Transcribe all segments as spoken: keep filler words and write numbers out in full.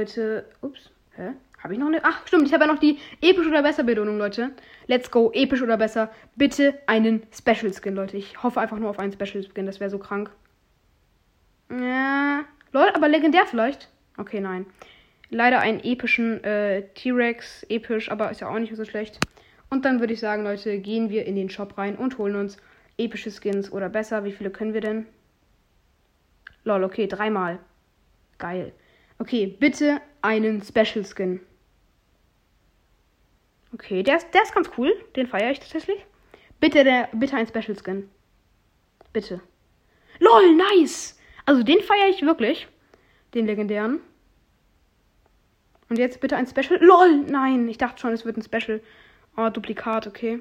Leute. Ups. Hä? Habe ich noch eine? Ach, stimmt. Ich habe ja noch die episch oder besser Belohnung, Leute. Let's go. Episch oder besser. Bitte einen Special Skin, Leute. Ich hoffe einfach nur auf einen Special Skin. Das wäre so krank. Ja. Leute, aber legendär vielleicht? Okay, nein. Leider einen epischen äh, T-Rex. Episch, aber ist ja auch nicht so schlecht. Und dann würde ich sagen, Leute, gehen wir in den Shop rein und holen uns epische Skins oder besser. Wie viele können wir denn? Lol, okay, dreimal. Geil. Okay, bitte einen Special Skin. Okay, der ist, der ist ganz cool. Den feiere ich tatsächlich. Bitte, der, bitte ein Special Skin. Bitte. Lol, nice. Also den feiere ich wirklich. Den legendären. Und jetzt bitte ein Special. Lol, nein. Ich dachte schon, es wird ein Special. Oh, Duplikat, okay.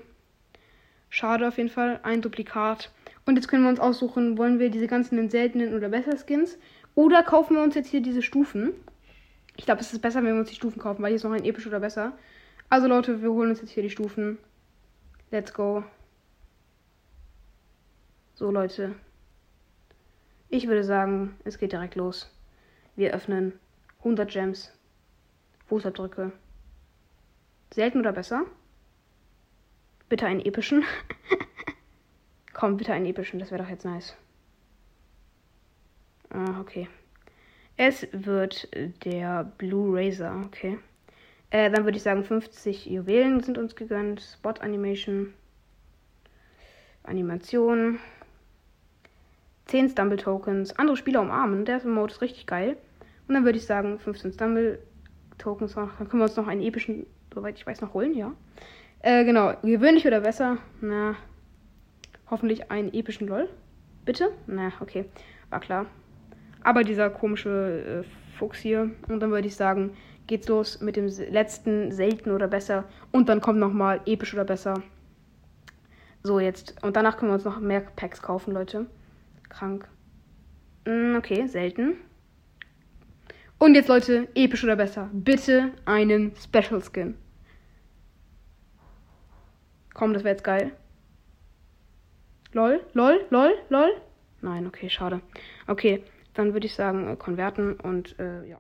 Schade auf jeden Fall. Ein Duplikat. Und jetzt können wir uns aussuchen, wollen wir diese ganzen seltenen oder besser Skins? Oder kaufen wir uns jetzt hier diese Stufen? Ich glaube, es ist besser, wenn wir uns die Stufen kaufen, weil hier ist noch ein episch oder besser. Also Leute, wir holen uns jetzt hier die Stufen. Let's go. So Leute. Ich würde sagen, es geht direkt los. Wir öffnen hundert Gems. Fußabdrücke. Selten oder besser? Bitte einen epischen. Komm, bitte einen epischen. Das wäre doch jetzt nice. Ah, okay. Es wird der Blue Razor. Okay. Äh, dann würde ich sagen, fünfzig Juwelen sind uns gegönnt. Spot Animation. Animation. zehn Stumble Tokens. Andere Spieler umarmen. Der Mode ist richtig geil. Und dann würde ich sagen, fünfzehn Stumble Tokens noch. Dann können wir uns noch einen epischen, soweit ich weiß, noch holen, ja. Äh, genau. Gewöhnlich oder besser? Na. Hoffentlich einen epischen Lol. Bitte? Na, okay. War klar. Aber dieser komische äh, Fuchs hier. Und dann würde ich sagen, geht's los mit dem letzten selten oder besser. Und dann kommt nochmal episch oder besser. So, jetzt. Und danach können wir uns noch mehr Packs kaufen, Leute. Krank. Mm, okay, selten. Und jetzt, Leute, episch oder besser. Bitte einen Special Skin. Komm, das wäre jetzt geil. Lol, lol, lol, lol. Nein, okay, schade. Okay, dann würde ich sagen, äh, konverten und äh, ja.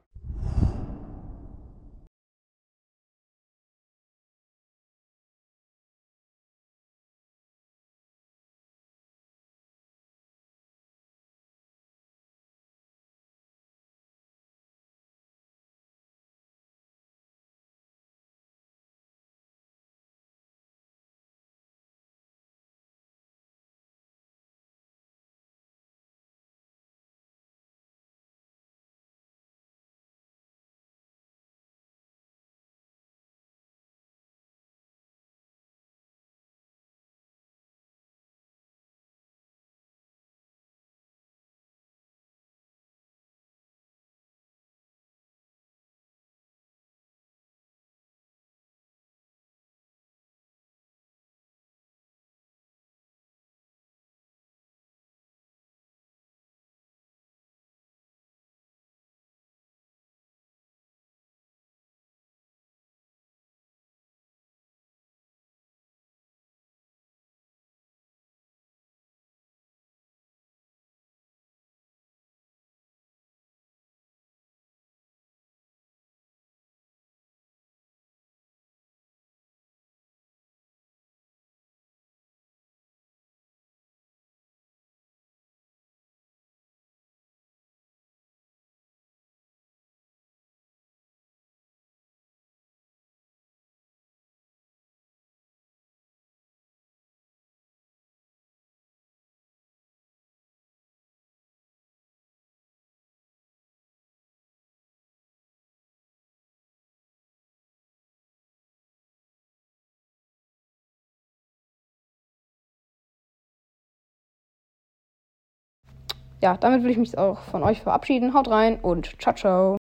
Ja, damit will ich mich auch von euch verabschieden. Haut rein und ciao, ciao.